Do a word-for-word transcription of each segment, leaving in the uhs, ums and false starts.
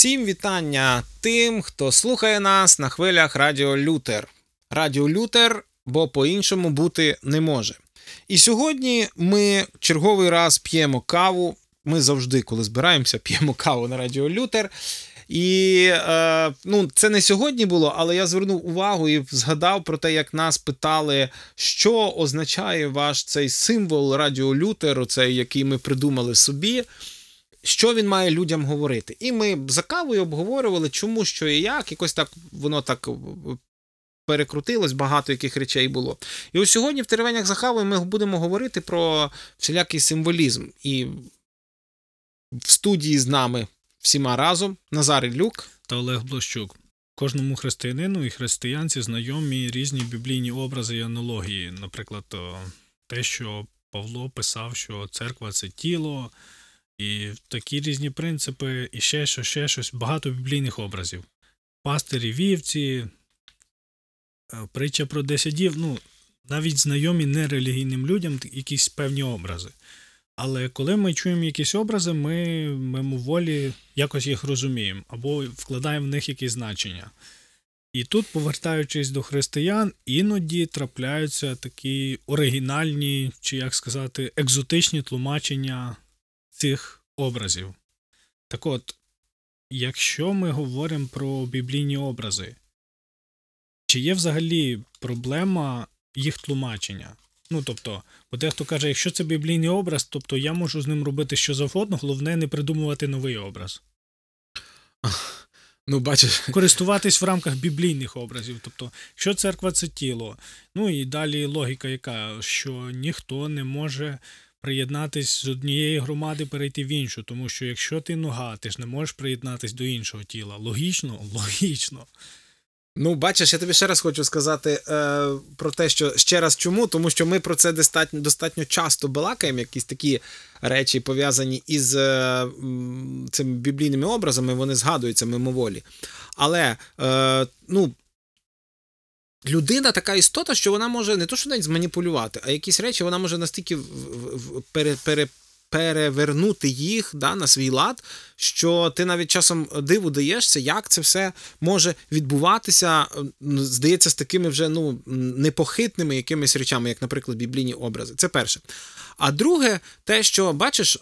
Всім вітання тим, хто слухає нас на хвилях Радіо Лютер. Радіо Лютер, бо по-іншому бути не може. І сьогодні ми черговий раз п'ємо каву. Ми завжди, коли збираємося, п'ємо каву на Радіо Лютер. І е, ну, це не сьогодні було, але я звернув увагу і згадав про те, як нас питали, що означає ваш цей символ Радіо Лютер, оцей, який ми придумали собі. Що він має людям говорити? І ми за кавою обговорювали, чому, що і як. Якось так воно так перекрутилось, багато яких речей було. І ось сьогодні в теревенях за кавою ми будемо говорити про всілякий символізм. І в студії з нами всіма разом Назар Ілюк та Олег Блощук. Кожному християнину і християнці знайомі різні біблійні образи і аналогії. Наприклад, те, що Павло писав, що церква – це тіло, і такі різні принципи, і ще щось, ще щось, багато біблійних образів. Пастирі, вівці, притча про десять дів, ну, навіть знайомі нерелігійним людям якісь певні образи. Але коли ми чуємо якісь образи, ми мимоволі якось їх розуміємо, або вкладаємо в них якісь значення. І тут, повертаючись до християн, іноді трапляються такі оригінальні, чи, як сказати, екзотичні тлумачення цих образів. Так от, якщо ми говоримо про біблійні образи, чи є взагалі проблема їх тлумачення? Ну, тобто, бо дехто каже, якщо це біблійний образ, тобто я можу з ним робити що завгодно, головне не придумувати новий образ. Ну, бачиш. Користуватись в рамках біблійних образів. Тобто, що церква – це тіло. Ну, і далі логіка яка, що ніхто не може приєднатись з однієї громади, перейти в іншу, тому що якщо ти нога, ти ж не можеш приєднатись до іншого тіла. Логічно? Логічно. Ну, бачиш, я тобі ще раз хочу сказати е, про те, що ще раз чому, тому що ми про це достатньо, достатньо часто балакаємо, якісь такі речі пов'язані із е, цими біблійними образами, вони згадуються мимоволі. Але, е, ну, людина така істота, що вона може не то, що навіть зманіпулювати, а якісь речі вона може настільки в, в, в, пере, пере, перевернути їх да, на свій лад, що ти навіть часом диву даєшся, як це все може відбуватися, здається, з такими вже ну, непохитними якимись речами, як, наприклад, біблійні образи. Це перше. А друге, те, що, бачиш,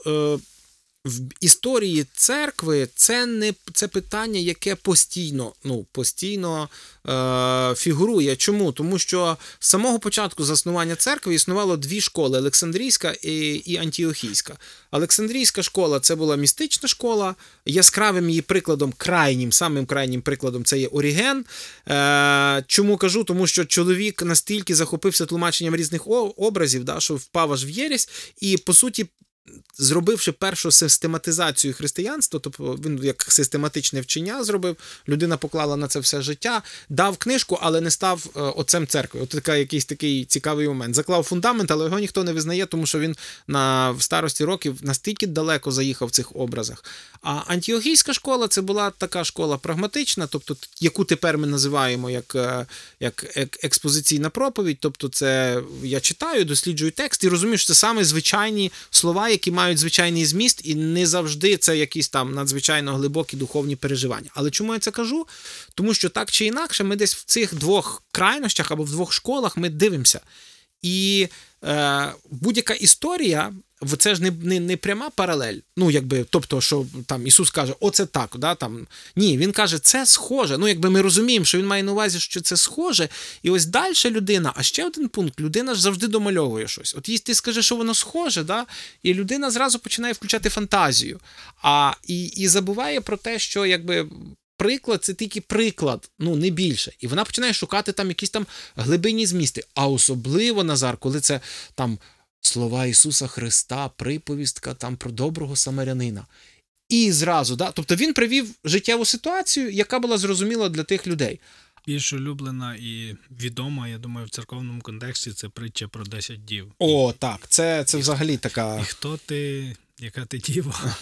в історії церкви це не це питання, яке постійно, ну, постійно е, фігурує. Чому? Тому що з самого початку заснування церкви існувало дві школи: Олександрійська і, і Антіохійська. Олександрійська школа – це була містична школа. Яскравим її прикладом, крайнім, самим крайнім прикладом – це є Оріген. Е, чому кажу? Тому що чоловік настільки захопився тлумаченням різних образів, да, що впав аж в єресь, і, по суті, зробивши першу систематизацію християнства, тобто він як систематичне вчення зробив, людина поклала на це все життя, дав книжку, але не став отцем церкви. От така, якийсь такий цікавий момент. Заклав фундамент, але його ніхто не визнає, тому що він на, в старості років настільки далеко заїхав в цих образах. А антіохійська школа – це була така школа прагматична, тобто яку тепер ми називаємо як, як експозиційна проповідь, тобто це я читаю, досліджую текст і розумію, що це саме звичайні слова, які мають звичайний зміст, і не завжди це якісь там надзвичайно глибокі духовні переживання. Але чому я це кажу? Тому що так чи інакше ми десь в цих двох крайностях або в двох школах ми дивимося. І е, будь-яка історія, це ж не, не, не пряма паралель, ну, якби, тобто, що там Ісус каже, оце так, да, там, ні, Він каже, це схоже, ну, якби ми розуміємо, що Він має на увазі, що це схоже, і ось далі людина, а ще один пункт, людина ж завжди домальовує щось, от їй ти скажеш, що воно схоже, да, і людина зразу починає включати фантазію, а, і, і забуває про те, що, якби, приклад – це тільки приклад, ну, не більше. І вона починає шукати там якісь там глибинні змісти. А особливо, Назар, коли це там слова Ісуса Христа, приповістка там про доброго самарянина. І зразу, да? Тобто він привів життєву ситуацію, яка була зрозуміла для тих людей. Більш улюблена і відома, я думаю, в церковному контексті це притча про десять дів. О, так, це, це і, взагалі така... І хто ти... яка ти діва,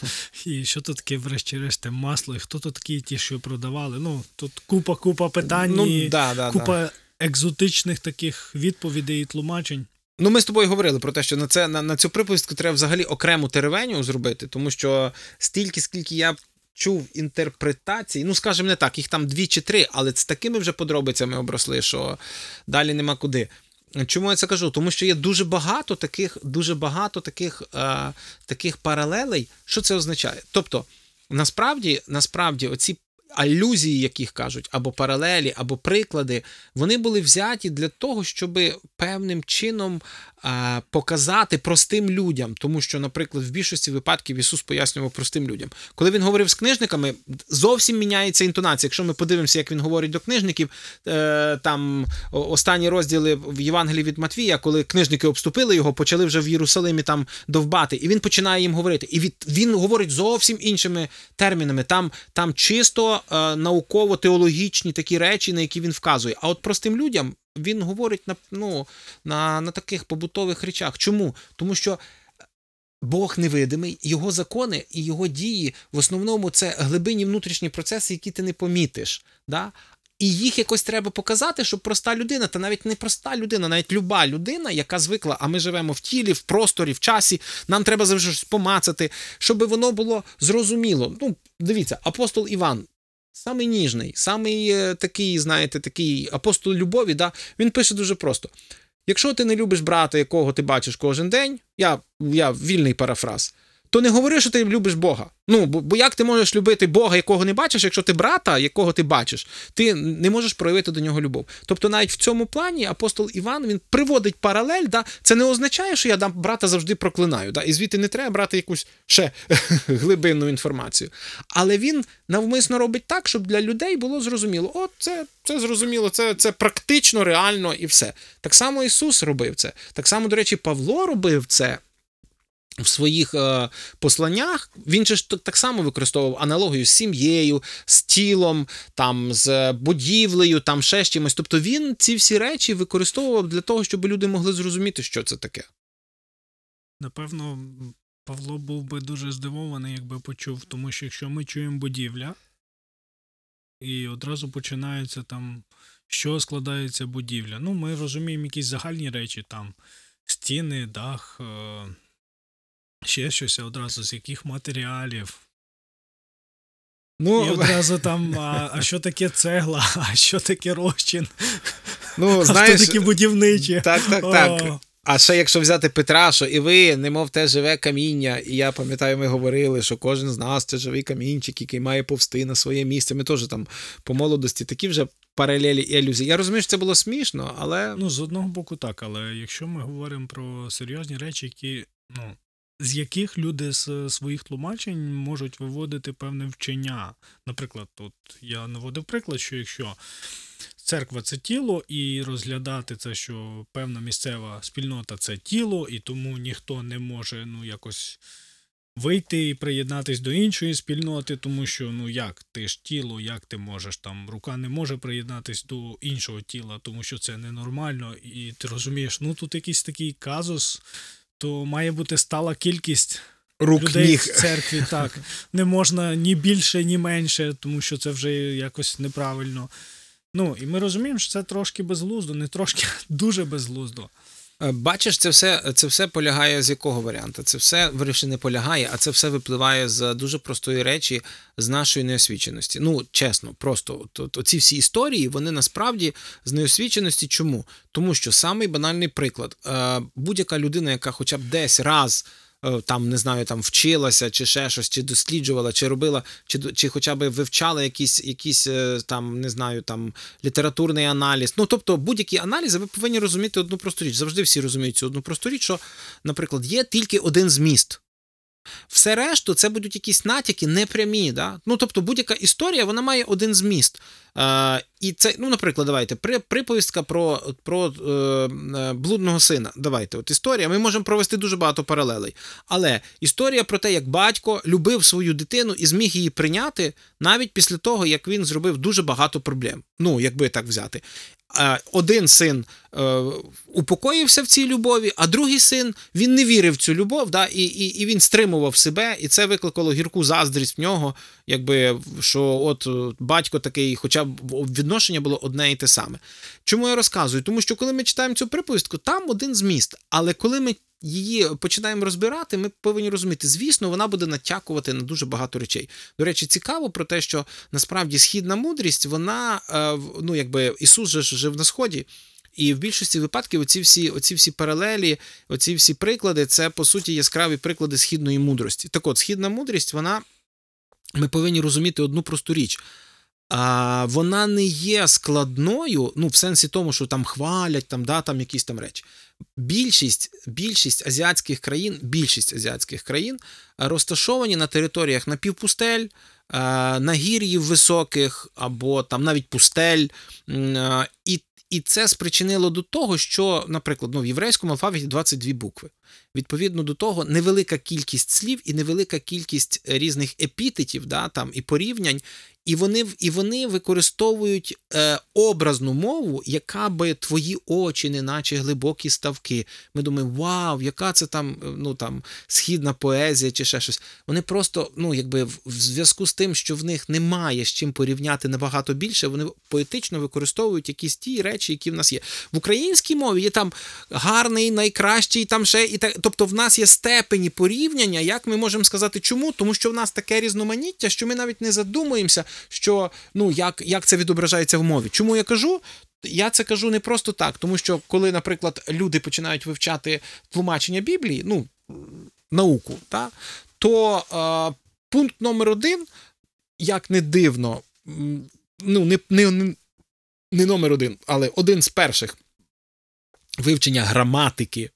і що тут таке, врешті-решт, масло, і хто тут такі ті, що продавали, ну, тут купа-купа питань, ну, да, да, купа да. екзотичних таких відповідей і тлумачень. Ну, ми з тобою говорили про те, що на, це, на, на цю приповістку треба взагалі окрему теревеню зробити, тому що стільки, скільки я чув інтерпретацій, ну, скажімо, не так, їх там дві чи три, але з такими вже подробицями обросли, що далі нема куди. Чому я це кажу? Тому що є дуже багато таких, дуже багато таких, е, таких паралелей. Що це означає? Тобто, насправді, насправді, оці алюзії, яких кажуть, або паралелі, або приклади, вони були взяті для того, щоб певним чином а, показати простим людям. Тому що, наприклад, в більшості випадків Ісус пояснював простим людям. Коли Він говорив з книжниками, зовсім міняється інтонація. Якщо ми подивимося, як Він говорить до книжників, е, там останні розділи в Євангелії від Матвія, коли книжники обступили Його, почали вже в Єрусалимі там довбати, і Він починає їм говорити. І від, Він говорить зовсім іншими термінами. Там, там чисто науково-теологічні такі речі, на які Він вказує. А от простим людям Він говорить на, ну, на, на таких побутових речах. Чому? Тому що Бог невидимий, Його закони і Його дії в основному це глибинні внутрішні процеси, які ти не помітиш. Да? І їх якось треба показати, щоб проста людина, та навіть не проста людина, навіть люба людина, яка звикла, а ми живемо в тілі, в просторі, в часі, нам треба завжди щось помацати, щоб воно було зрозуміло. Ну, дивіться, апостол Іван, самий ніжний, самий такий, знаєте, такий апостол любові, да? Він пише дуже просто. Якщо ти не любиш брата, якого ти бачиш кожен день, я, я вільний парафраз, то не говори, що ти любиш Бога. Ну, бо, бо як ти можеш любити Бога, якого не бачиш, якщо ти брата, якого ти бачиш, ти не можеш проявити до нього любов. Тобто навіть в цьому плані апостол Іван, він приводить паралель, да? Це не означає, що я брата завжди проклинаю, да? І звідти не треба брати якусь ще глибинну інформацію. Але він навмисно робить так, щоб для людей було зрозуміло, о, це, це зрозуміло, це, це практично, реально і все. Так само Ісус робив це, так само, до речі, Павло робив це. В своїх е, посланнях він же ж так само використовував аналогію з сім'єю, з тілом, там, з будівлею, там ще з чимось. Тобто він ці всі речі використовував для того, щоб люди могли зрозуміти, що це таке. Напевно, Павло був би дуже здивований, якби почув, тому що якщо ми чуємо будівля, і одразу починається там, що складається будівля. Ну, ми розуміємо якісь загальні речі, там, стіни, дах, е... ще щось, одразу з яких матеріалів. Ну, і одразу там, а, а що таке цегла, а що таке розчин, ну, знаєш, а що таке будівничі. Так, так, так. О. А ще якщо взяти Петрашу, і ви, немов те живе каміння, і я пам'ятаю, ми говорили, що кожен з нас це живий камінчик, який має повсти на своє місце. Ми теж там по молодості такі вже паралелі і алюзії. Я розумію, що це було смішно, але... Ну, з одного боку так, але якщо ми говоримо про серйозні речі, які, ну, з яких люди з своїх тлумачень можуть виводити певне вчення. Наприклад, тут я наводив приклад, що якщо церква – це тіло, і розглядати це, що певна місцева спільнота – це тіло, і тому ніхто не може, ну, якось вийти і приєднатись до іншої спільноти, тому що, ну, як, ти ж тіло, як ти можеш, там, рука не може приєднатись до іншого тіла, тому що це ненормально, і ти розумієш, ну, тут якийсь такий казус, то має бути стала кількість рук, людей ніг в церкві. Так. Не можна ні більше, ні менше, тому що це вже якось неправильно. Ну, і ми розуміємо, що це трошки безглуздо, не трошки, дуже безглуздо. Бачиш, це все, це все полягає з якого варіанта? Це все, вирішення, не полягає, а це все випливає з дуже простої речі, з нашої неосвіченості. Ну, чесно, просто оці всі історії, вони насправді з неосвіченості. Чому? Тому що самий банальний приклад. Будь-яка людина, яка хоча б десь раз... там, не знаю, там вчилася, чи ще щось, чи досліджувала, чи робила, чи, чи хоча б вивчала якісь, якісь, там, не знаю, там, літературний аналіз. Ну, тобто, будь-які аналізи, ви повинні розуміти одну просту річ. Завжди всі розуміють цю одну просту річ, що, наприклад, є тільки один зміст. Все решту, це будуть якісь натяки непрямі, да? Ну, тобто, будь-яка історія, вона має один зміст. Е, і це, ну, наприклад, давайте, при, приповістка про, про е, блудного сина. Давайте, от історія, ми можемо провести дуже багато паралелей. Але історія про те, як батько любив свою дитину і зміг її прийняти, навіть після того, як він зробив дуже багато проблем. Ну, якби так взяти. Один син е, упокоївся в цій любові, а другий син, він не вірив в цю любов, да, і, і, і він стримував себе, і це викликало гірку заздрість в нього, якби, що от батько такий, хоча відношення було одне і те саме. Чому я розказую? Тому що коли ми читаємо цю приповістку, там один зміст, але коли ми її починаємо розбирати, ми повинні розуміти, звісно, вона буде натякувати на дуже багато речей. До речі, цікаво про те, що насправді східна мудрість, вона, ну якби Ісус же жив на Сході, і в більшості випадків оці всі, оці всі паралелі, оці всі приклади, це, по суті, яскраві приклади східної мудрості. Так от, східна мудрість, вона, ми повинні розуміти одну просту річ. А, вона не є складною, ну, в сенсі тому, що там хвалять, там, да, там якісь там речі. Більшість, більшість азіатських країн, більшість азіатських країн розташовані на територіях напівпустель, нагір'їв високих, або там навіть пустель, і І це спричинило до того, що, наприклад, ну, в єврейському алфавіті двадцять дві букви. Відповідно до того, невелика кількість слів і невелика кількість різних епітетів, да, там, і порівнянь, і вони, і вони використовують е, образну мову, яка би твої очі, неначе глибокі ставки. Ми думаємо, вау, яка це там, ну, там східна поезія чи ще щось. Вони просто, ну, якби в, в зв'язку з тим, що в них немає з чим порівняти набагато більше, вони поетично використовують якісь ті речі, які в нас є. В українській мові є там гарний, найкращий, там ще і так. Тобто в нас є степені порівняння, як ми можемо сказати, чому? Тому що в нас таке різноманіття, що ми навіть не задумуємося, що, ну, як, як це відображається в мові. Чому я кажу? Я це кажу не просто так, тому що коли, наприклад, люди починають вивчати тлумачення Біблії, ну, науку, та, то е, пункт номер один, як не дивно, ну, не, не, не номер один, але один з перших, вивчення граматики,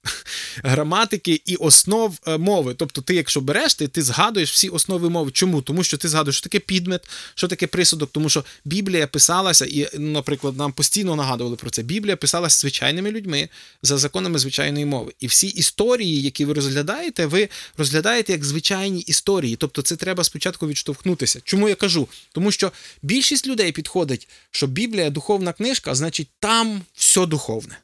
граматики і основ мови. Тобто ти, якщо береш, ти, ти згадуєш всі основи мови. Чому? Тому що ти згадуєш, що таке підмет, що таке присудок, тому що Біблія писалася, і, наприклад, нам постійно нагадували про це, Біблія писалася звичайними людьми за законами звичайної мови. І всі історії, які ви розглядаєте, ви розглядаєте як звичайні історії. Тобто це треба спочатку відштовхнутися. Чому я кажу? Тому що більшість людей підходить, що Біблія – духовна книжка, значить там все духовне.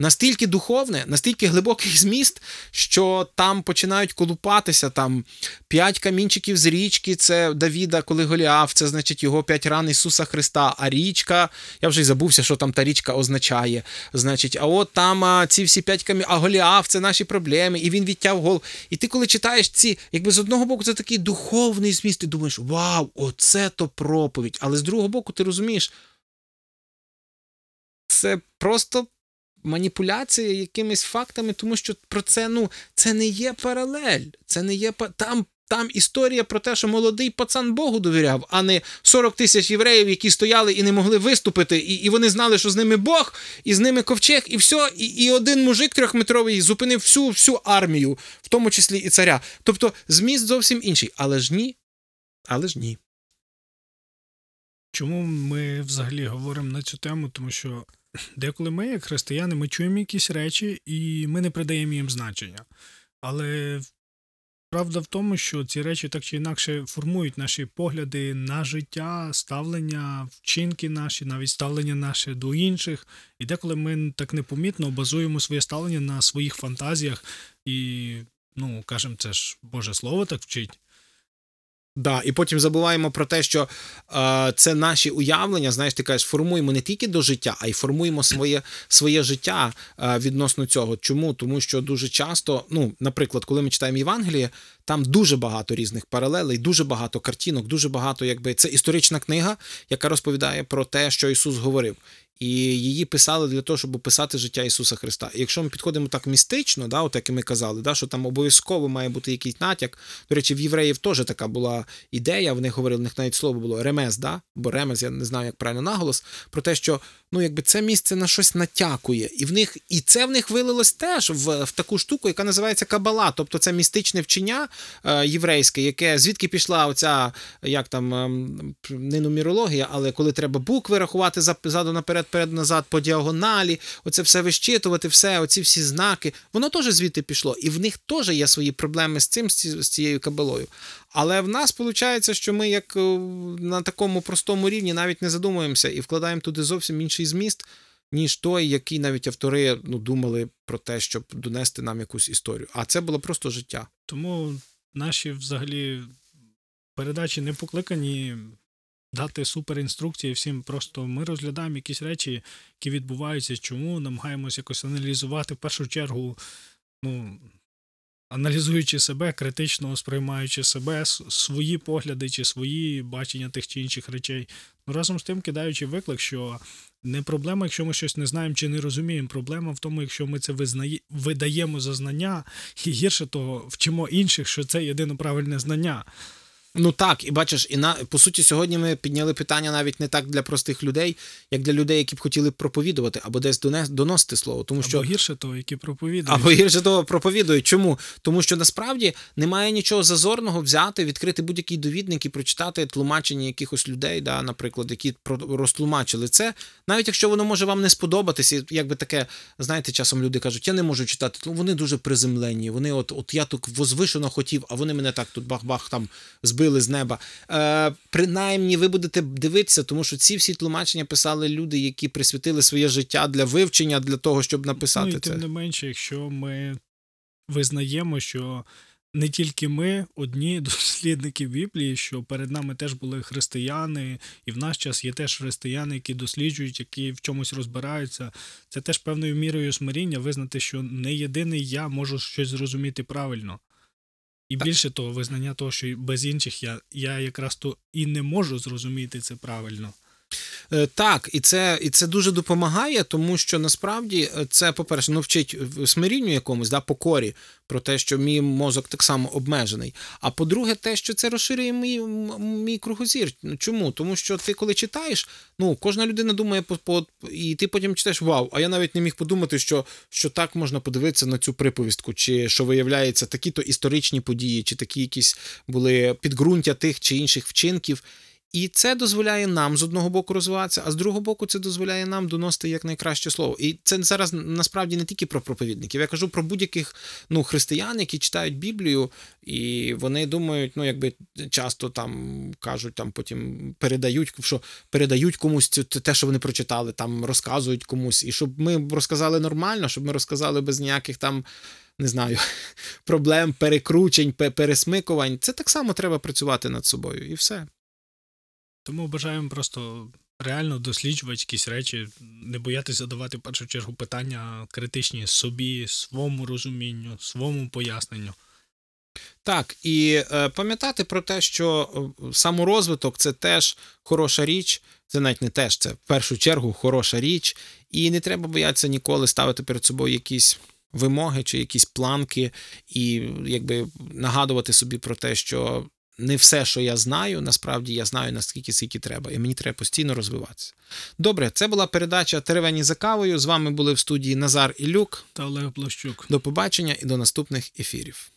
Настільки духовне, настільки глибокий зміст, що там починають колупатися, там п'ять камінчиків з річки, це Давіда, коли Голіаф, це значить його п'ять ран Ісуса Христа, а річка, я вже й забувся, що там та річка означає, значить, а от там а, ці всі п'ять камінчиків, а Голіаф, це наші проблеми, і він відтяв гол. І ти коли читаєш ці, якби з одного боку це такий духовний зміст, ти думаєш, вау, оце то проповідь, але з другого боку ти розумієш, це просто маніпуляція якимись фактами, тому що про це, ну, це не є паралель, це не є, там, там історія про те, що молодий пацан Богу довіряв, а не сорок тисяч євреїв, які стояли і не могли виступити, і, і вони знали, що з ними Бог, і з ними ковчег, і все, і, і один мужик трьохметровий зупинив всю, всю армію, в тому числі і царя. Тобто зміст зовсім інший, але ж ні, але ж ні. Чому ми взагалі говоримо на цю тему, тому що деколи ми, як християни, ми чуємо якісь речі, і ми не придаємо їм значення. Але правда в тому, що ці речі так чи інакше формують наші погляди на життя, ставлення, вчинки наші, навіть ставлення наше до інших. І деколи ми так непомітно базуємо своє ставлення на своїх фантазіях і, ну, кажемо, це ж Боже Слово так вчить. Да, і потім забуваємо про те, що е, це наші уявлення, знаєш, ти кажеш, формуємо не тільки до життя, а й формуємо своє, своє життя е, відносно цього. Чому? Тому що дуже часто, ну, наприклад, коли ми читаємо Євангеліє, там дуже багато різних паралелей, дуже багато картинок, дуже багато, якби, це історична книга, яка розповідає про те, що Ісус говорив. І її писали для того, щоб описати життя Ісуса Христа. І якщо ми підходимо так містично, да, от як і ми казали, да, що там обов'язково має бути якийсь натяк. До речі, в євреїв теж така була ідея, вони говорили, в них навіть слово було ремез, да, бо ремез, я не знаю, як правильно наголос, про те, що, ну, якби це місце на щось натякує. І в них, і це в них вилилось теж в, в таку штуку, яка називається Кабала, тобто це містичне вчення е, єврейське, яке, звідки пішла оця, як там, е, не нумерологія, але коли треба букви рахувати ззаду наперед, перед-назад, по діагоналі, оце все вищитувати, все, оці всі знаки, воно теж звідти пішло, і в них теж є свої проблеми з цим, з цією кабалою. Але в нас виходить, що ми як на такому простому рівні навіть не задумуємося і вкладаємо туди зовсім інший зміст, ніж той, який навіть автори, ну, думали про те, щоб донести нам якусь історію. А це було просто життя. Тому наші, взагалі, передачі не покликані дати суперінструкції всім. Просто ми розглядаємо якісь речі, які відбуваються, чому, намагаємося якось аналізувати в першу чергу, ну, аналізуючи себе, критично сприймаючи себе, свої погляди чи свої бачення тих чи інших речей. Ну, разом з тим кидаючи виклик, що не проблема, якщо ми щось не знаємо чи не розуміємо, проблема в тому, якщо ми це визнає... видаємо за знання, і гірше того, вчимо інших, що це єдине правильне знання. Ну так, і бачиш, і на по суті сьогодні ми підняли питання навіть не так для простих людей, як для людей, які б хотіли проповідувати або десь донес... доносити слово. Тому що... Або гірше того, які проповідують. Або гірше того, проповідують. Чому? Тому що насправді немає нічого зазорного взяти, відкрити будь-який довідник і прочитати тлумачення якихось людей, да, наприклад, які розтлумачили це. Навіть якщо воно може вам не сподобатися, якби таке, знаєте, часом люди кажуть, я не можу читати, вони дуже приземлені, вони от, от я тут возвишено хотів, а вони мене так тут бах-бах там збили з неба. Е, принаймні ви будете дивитися, тому що ці всі тлумачення писали люди, які присвятили своє життя для вивчення, для того, щоб написати це. Ну, і тим це. Не менше, якщо ми визнаємо, що не тільки ми, одні дослідники Біблії, що перед нами теж були християни, і в наш час є теж християни, які досліджують, які в чомусь розбираються. Це теж певною мірою смиріння визнати, що не єдиний я можу щось зрозуміти правильно. І так. Більше того, визнання того, що без інших я, я якраз то і не можу зрозуміти це правильно. Так, і це, і це дуже допомагає, тому що насправді це, по-перше, ну, вчить смирінню якомусь, да, покорі, про те, що мій мозок так само обмежений. А по-друге, те, що це розширює мій, мій кругозір. Чому? Тому що ти, коли читаєш, ну, кожна людина думає, і ти потім читаєш, вау, а я навіть не міг подумати, що, що так можна подивитися на цю приповістку, чи що виявляється такі-то історичні події, чи такі якісь були підґрунтя тих чи інших вчинків. І це дозволяє нам, з одного боку, розвиватися, а з другого боку, це дозволяє нам доносити якнайкраще слово. І це зараз, насправді, не тільки про проповідників. Я кажу про будь-яких, ну, християн, які читають Біблію, і вони думають, ну, якби часто там кажуть, там потім передають, що передають комусь те, що вони прочитали, там розказують комусь. І щоб ми розказали нормально, щоб ми розказали без ніяких там, не знаю, проблем, перекручень, пересмикувань. Це так само треба працювати над собою, і все. Тому бажаємо просто реально досліджувати якісь речі, не боятися задавати в першу чергу питання критичні собі, своєму розумінню, своєму поясненню. Так, і е, пам'ятати про те, що саморозвиток – це теж хороша річ, це навіть не теж, це в першу чергу хороша річ, і не треба боятися ніколи ставити перед собою якісь вимоги чи якісь планки і якби нагадувати собі про те, що не все, що я знаю, насправді я знаю, наскільки скільки треба, і мені треба постійно розвиватися. Добре, це була передача «Теревені за кавою». З вами були в студії Назар Ілюк та Олег Блощук. До побачення і до наступних ефірів.